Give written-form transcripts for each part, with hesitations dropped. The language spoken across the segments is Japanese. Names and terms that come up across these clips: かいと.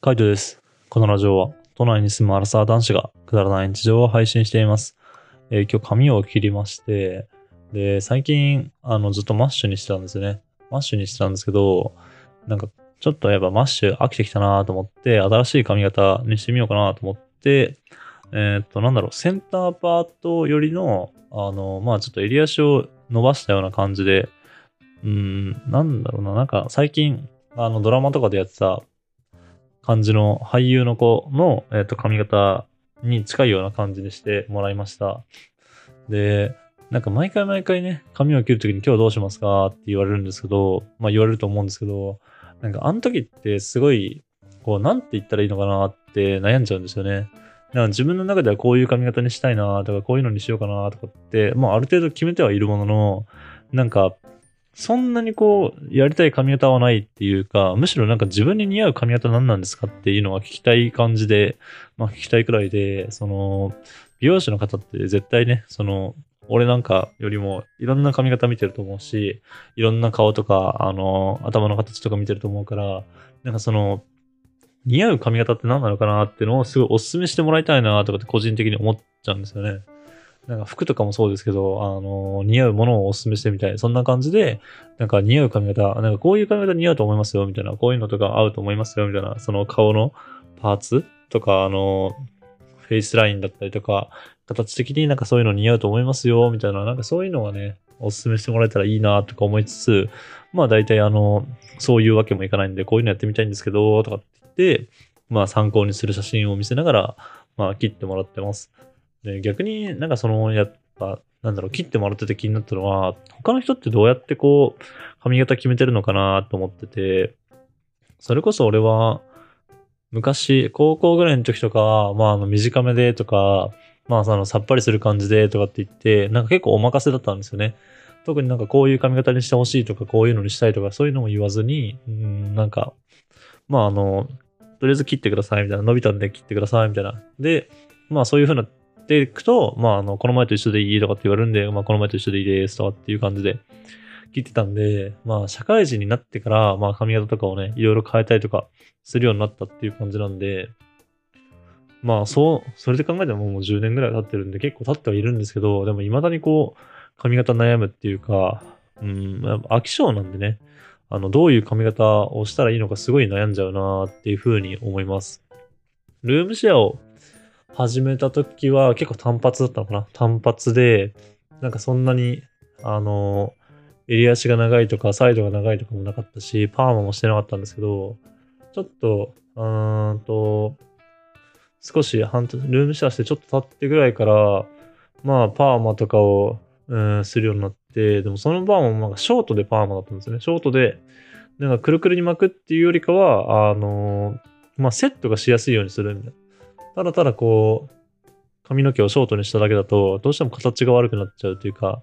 カイトです。このラジオは都内に住むアラサー男子がくだらない日常を配信しています。今日髪を切りまして、で、最近ずっとマッシュにしてたんですよね。マッシュにしてたんですけど、なんかちょっとやっぱマッシュ飽きてきたなと思って、新しい髪型にしてみようかなと思って、センターパートよりの、ちょっと襟足を伸ばしたような感じで、最近、ドラマとかでやってた、感じの俳優の子の、髪型に近いような感じにしてもらいました。で、なんか毎回ね、髪を切るときに今日どうしますかって言われるんですけど、言われると思うんですけど、なんかあの時ってすごい、なんて言ったらいいのかなって悩んじゃうんですよね。だから自分の中ではこういう髪型にしたいなとか、こういうのにしようかなとかって、ある程度決めてはいるものの、なんか、そんなにやりたい髪型はないっていうか、むしろなんか自分に似合う髪型何なんですかっていうのは聞きたい感じで、聞きたいくらいで、美容師の方って絶対ね、俺なんかよりもいろんな髪型見てると思うし、いろんな顔とか、頭の形とか見てると思うから、なんか似合う髪型って何なのかなっていうのをすごいお勧めしてもらいたいなとかって個人的に思っちゃうんですよね。なんか服とかもそうですけど、似合うものをお勧めしてみたい。そんな感じで、なんか似合う髪型、なんかこういう髪型似合うと思いますよ、みたいな。こういうのとか合うと思いますよ、みたいな。その顔のパーツとか、フェイスラインだったりとか、形的になんかそういうの似合うと思いますよ、みたいな。なんかそういうのがね、お勧めしてもらえたらいいな、とか思いつつ、大体そういうわけもいかないんで、こういうのやってみたいんですけど、とかって言って、参考にする写真を見せながら、切ってもらってます。で逆になんかやっぱ切ってもらってて気になったのは他の人ってどうやって髪型決めてるのかなと思ってて、それこそ俺は昔高校ぐらいの時とか短めでとかさっぱりする感じでとかって言ってなんか結構お任せだったんですよね。特になんかこういう髪型にしてほしいとかこういうのにしたいとかそういうのも言わずにとりあえず切ってくださいみたいな、伸びたんで切ってくださいみたいなでそういう風なでいくと、この前と一緒でいいとかって言われるんで、この前と一緒でいいですとかっていう感じで聞いてたんで、社会人になってから、髪型とかをね、いろいろ変えたりとかするようになったっていう感じなんで、それで考えてももう10年ぐらい経ってるんで、結構経ってはいるんですけど、でも未だに髪型悩むっていうか、飽き性なんでね、どういう髪型をしたらいいのかすごい悩んじゃうなっていうふうに思います。ルームシェアを始めた時は結構単発だったのかな。単発で、なんかそんなに、襟足が長いとか、サイドが長いとかもなかったし、パーマもしてなかったんですけど、ちょっと、少しルームシェアしてちょっと経ってぐらいから、パーマとかを、するようになって、でもそのパーマもなんかショートでパーマだったんですよね。ショートで、なんかくるくるに巻くっていうよりかは、セットがしやすいようにするみたいな。ただ髪の毛をショートにしただけだと、どうしても形が悪くなっちゃうというか、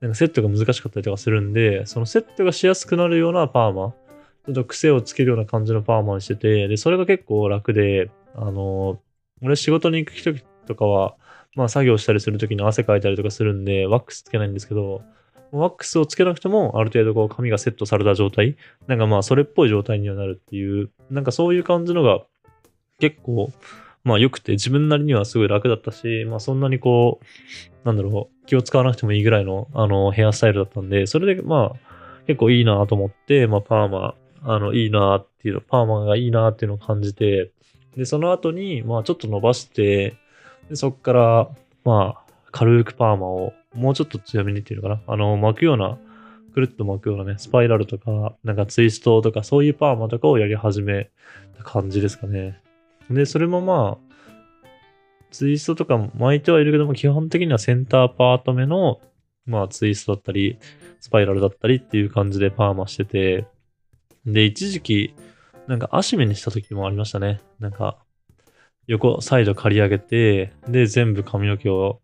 なんかセットが難しかったりとかするんで、そのセットがしやすくなるようなパーマ、ちょっと癖をつけるような感じのパーマにしてて、で、それが結構楽で、俺仕事に行く時とかは、作業したりする時に汗かいたりとかするんで、ワックスつけないんですけど、ワックスをつけなくても、ある程度髪がセットされた状態、なんかそれっぽい状態にはなるっていう、なんかそういう感じのが結構、良くて自分なりにはすごい楽だったし、そんなに気を使わなくてもいいぐらいの、ヘアスタイルだったんで、それで結構いいなと思って、パーマ、いいなっていうの、パーマがいいなっていうのを感じて、で、その後に、ちょっと伸ばして、でそっから、軽くパーマを、もうちょっと強めにっていうのかな、巻くような、くるっと巻くようなね、スパイラルとか、なんかツイストとか、そういうパーマとかをやり始めた感じですかね。で、それもツイストとか巻いてはいるけども、基本的にはセンターパート目の、ツイストだったり、スパイラルだったりっていう感じでパーマしてて、で、一時期、なんか足目にした時もありましたね。なんか、横、サイド刈り上げて、で、全部髪の毛を、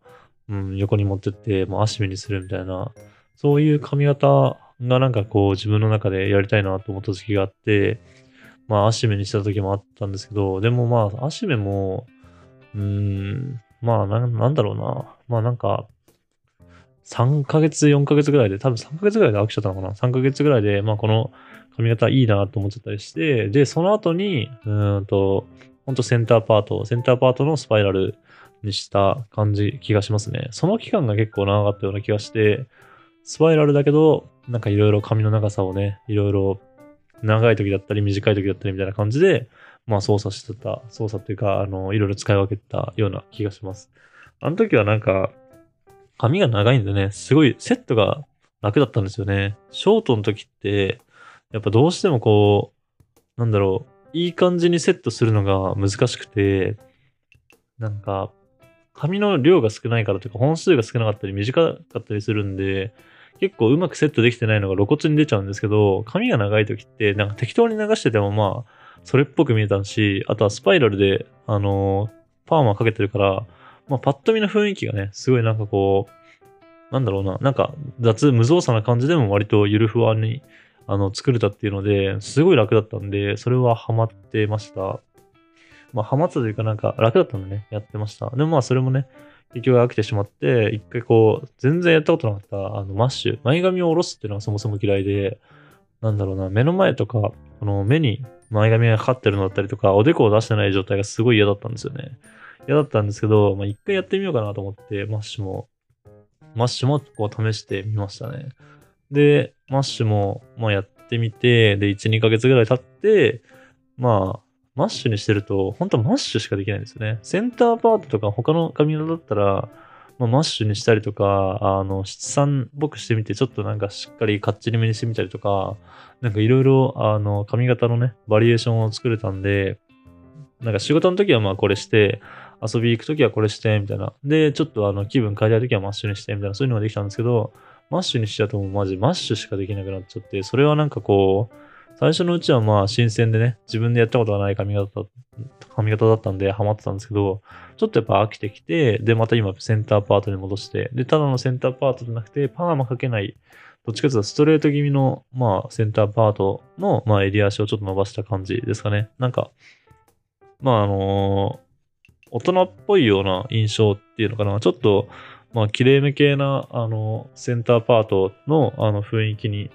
横に持ってって、足目にするみたいな、そういう髪型がなんか自分の中でやりたいなと思った時期があって、足目にした時もあったんですけど、でも足目も、なんだろうな。なんか、3ヶ月、4ヶ月ぐらいで、多分3ヶ月ぐらいで飽きちゃったのかな。3ヶ月ぐらいで、この髪型いいなと思っちゃったりして、で、その後に、ほんとセンターパートのスパイラルにした感じ、気がしますね。その期間が結構長かったような気がして、スパイラルだけど、なんかいろいろ髪の長さをね、いろいろ長い時だったり短い時だったりみたいな感じで、まあ操作っていうか、いろいろ使い分けたような気がします。あの時はなんか、髪が長いんでね、すごいセットが楽だったんですよね。ショートの時って、やっぱどうしてもこう、なんだろう、いい感じにセットするのが難しくて、なんか、髪の量が少ないからというか、本数が少なかったり短かったりするんで、結構うまくセットできてないのが露骨に出ちゃうんですけど、髪が長い時って、なんか適当に流しててもまあ、それっぽく見えたし、あとはスパイラルで、パーマかけてるから、まあ、パッと見の雰囲気がね、すごいなんかこう、なんだろうな、なんか雑、無造作な感じでも割とゆるふわに作れたっていうので、すごい楽だったんで、それはハマってました。まあ、ハマったというかなんか楽だったんでね、やってました。でもまあ、それもね、結局飽きてしまって、一回こう、全然やったことなかった、マッシュ、前髪を下ろすっていうのはそもそも嫌いで、なんだろうな、目の前とか、目に前髪がかかってるのだったりとか、おでこを出してない状態がすごい嫌だったんですよね。嫌だったんですけど、まあ、一回やってみようかなと思って、マッシュもこう試してみましたね。で、マッシュも、まあ、やってみて、で、1、2ヶ月ぐらい経って、まあ、マッシュにしてると、本当はマッシュしかできないんですよね。センターパートとか他の髪型だったら、まあ、マッシュにしたりとか、質感っぽくしてみて、ちょっとなんかしっかりかっちりめにしてみたりとか、なんかいろいろ、髪型のね、バリエーションを作れたんで、なんか仕事の時はまあこれして、遊び行くときはこれして、みたいな。で、ちょっと気分変えたいときはマッシュにして、みたいな、そういうのができたんですけど、マッシュにしちゃうともうマジマッシュしかできなくなっちゃって、それはなんかこう、最初のうちはまあ新鮮でね、自分でやったことがない髪型だったんでハマってたんですけど、ちょっとやっぱ飽きてきて、で、また今センターパートに戻して、で、ただのセンターパートじゃなくて、パーマかけない、どっちかというとストレート気味の、まあセンターパートの、まあ襟足をちょっと伸ばした感じですかね。なんか、まあ大人っぽいような印象っていうのかな。ちょっと、まあ、きれいめ系な、センターパートの、雰囲気に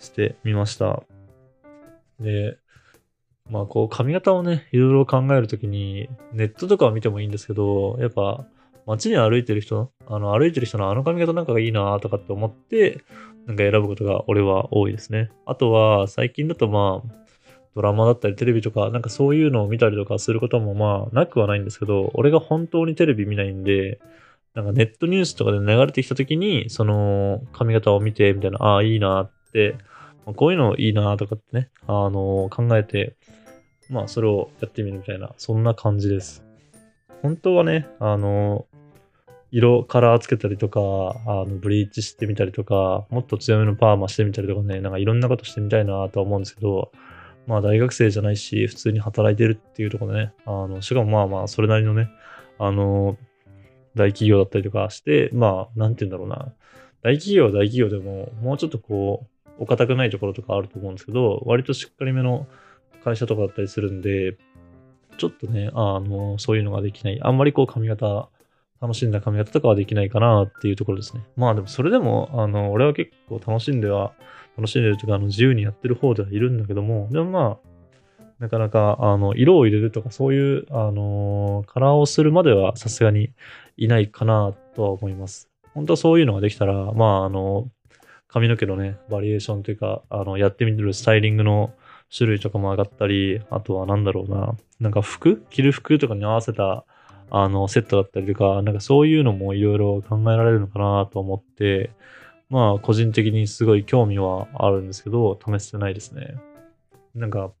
してみました。で、まあ、こう、髪型をね、いろいろ考えるときに、ネットとかは見てもいいんですけど、やっぱ、街に歩いてる人のあの髪型なんかがいいなとかって思って、なんか選ぶことが俺は多いですね。あとは、最近だとまあ、ドラマだったりテレビとかなんかそういうのを見たりとかすることもまあなくはないんですけど、俺が本当にテレビ見ないんで、なんかネットニュースとかで流れてきた時にその髪型を見てみたいな、ああいいなって、まあ、こういうのいいなとかってね、考えて、まあそれをやってみるみたいな、そんな感じです。本当はね、色カラーつけたりとか、ブリーチしてみたりとか、もっと強めのパーマしてみたりとかね、なんかいろんなことしてみたいなとは思うんですけど、まあ大学生じゃないし、普通に働いてるっていうところでね、しかもまあまあ、それなりのね、大企業だったりとかして、まあ、なんて言うんだろうな、大企業は大企業でも、もうちょっとこう、お堅くないところとかあると思うんですけど、割としっかりめの会社とかだったりするんで、ちょっとね、そういうのができない。あんまりこう、髪型、楽しんだ髪型とかはできないかなっていうところですね。まあでも、それでも、俺は結構楽しんでるとか、自由にやってる方ではいるんだけども、でもまあ、なかなか、色を入れるとか、そういう、カラーをするまではさすがにいないかなとは思います。本当はそういうのができたら、まあ、髪の毛のね、バリエーションというか、やってみてるスタイリングの種類とかも上がったり、あとはなんだろうな、なんか着る服とかに合わせた、セットだったりとか、なんかそういうのもいろいろ考えられるのかなと思って、まあ、個人的にすごい興味はあるんですけど、試してないですね。なんか、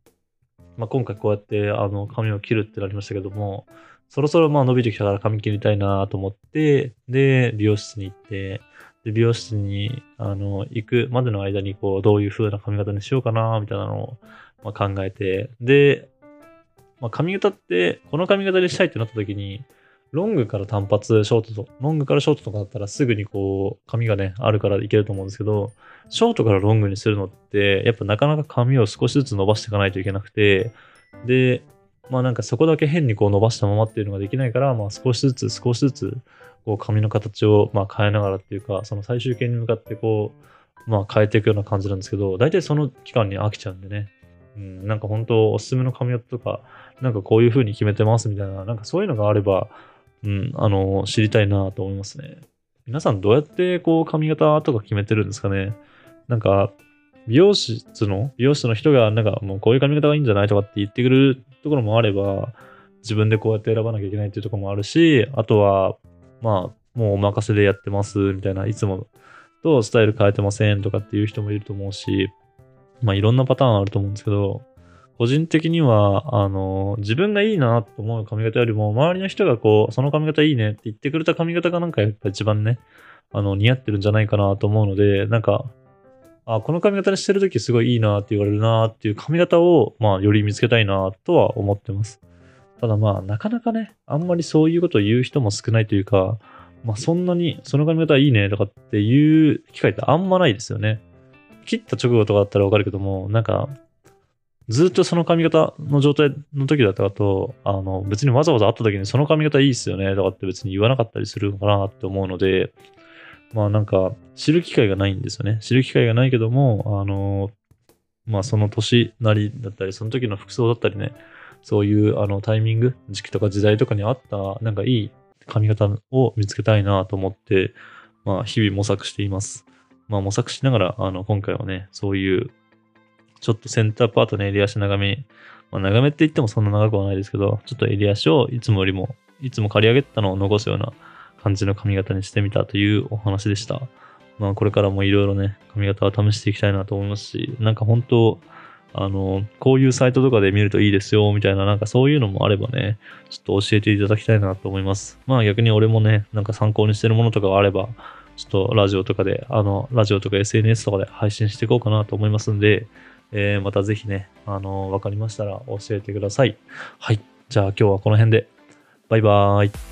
まあ、今回こうやって髪を切るってなりましたけども、そろそろまあ伸びてきたから髪切りたいなと思って、で、美容室に行って、で美容室に行くまでの間にこうどういう風な髪型にしようかなみたいなのをまあ考えて、で、まあ、髪型って、この髪型にしたいってなった時に、ロングからショートとかだったらすぐにこう、髪がね、あるからいけると思うんですけど、ショートからロングにするのって、やっぱなかなか髪を少しずつ伸ばしていかないといけなくて、で、まあなんかそこだけ変にこう伸ばしたままっていうのができないから、まあ少しずつ、こう髪の形をまあ変えながらっていうか、その最終形に向かってこう、まあ変えていくような感じなんですけど、大体その期間に飽きちゃうんでね。うん、なんか本当おすすめの髪型とか、なんかこういう風に決めてますみたいな、なんかそういうのがあれば、うん、知りたいなと思いますね。皆さんどうやってこう髪型とか決めてるんですかね。なんか美容室の人がなんかもうこういう髪型がいいんじゃないとかって言ってくるところもあれば、自分でこうやって選ばなきゃいけないっていうところもあるし、あとはまあもうお任せでやってますみたいな、いつもとスタイル変えてませんとかっていう人もいると思うし、まあいろんなパターンあると思うんですけど、個人的には自分がいいなと思う髪型よりも、周りの人がこうその髪型いいねって言ってくれた髪型がなんかやっぱ一番ね、似合ってるんじゃないかなと思うので、なんかあ、この髪型にしてるときすごいいいなって言われるなっていう髪型を、まあより見つけたいなとは思ってます。ただまあなかなかね、あんまりそういうことを言う人も少ないというか、まあそんなにその髪型いいねとかっていう機会ってあんまないですよね。切った直後とかだったらわかるけども、なんかずっとその髪型の状態の時だったかと、別にわざわざ会った時にその髪型いいっすよねとかって別に言わなかったりするのかなって思うので、まあなんか知る機会がないんですよね。知る機会がないけども、まあその年なりだったり、その時の服装だったりね、そういうタイミング、時期とか時代とかに合ったなんかいい髪型を見つけたいなと思って、まあ日々模索しています。まあ模索しながら、今回はね、そういうちょっとセンターパートの襟足長め、まあ、長めって言ってもそんな長くはないですけど、ちょっと襟足をいつも刈り上げたのを残すような感じの髪型にしてみたというお話でした。まあこれからもいろいろね、髪型は試していきたいなと思いますし、なんか本当、こういうサイトとかで見るといいですよみたいな、なんかそういうのもあればね、ちょっと教えていただきたいなと思います。まあ逆に俺もね、なんか参考にしてるものとかがあれば、ちょっとラジオとか SNS とかで配信していこうかなと思いますんで、またぜひね、わかりましたら教えてください。はい。じゃあ今日はこの辺で。バイバーイ。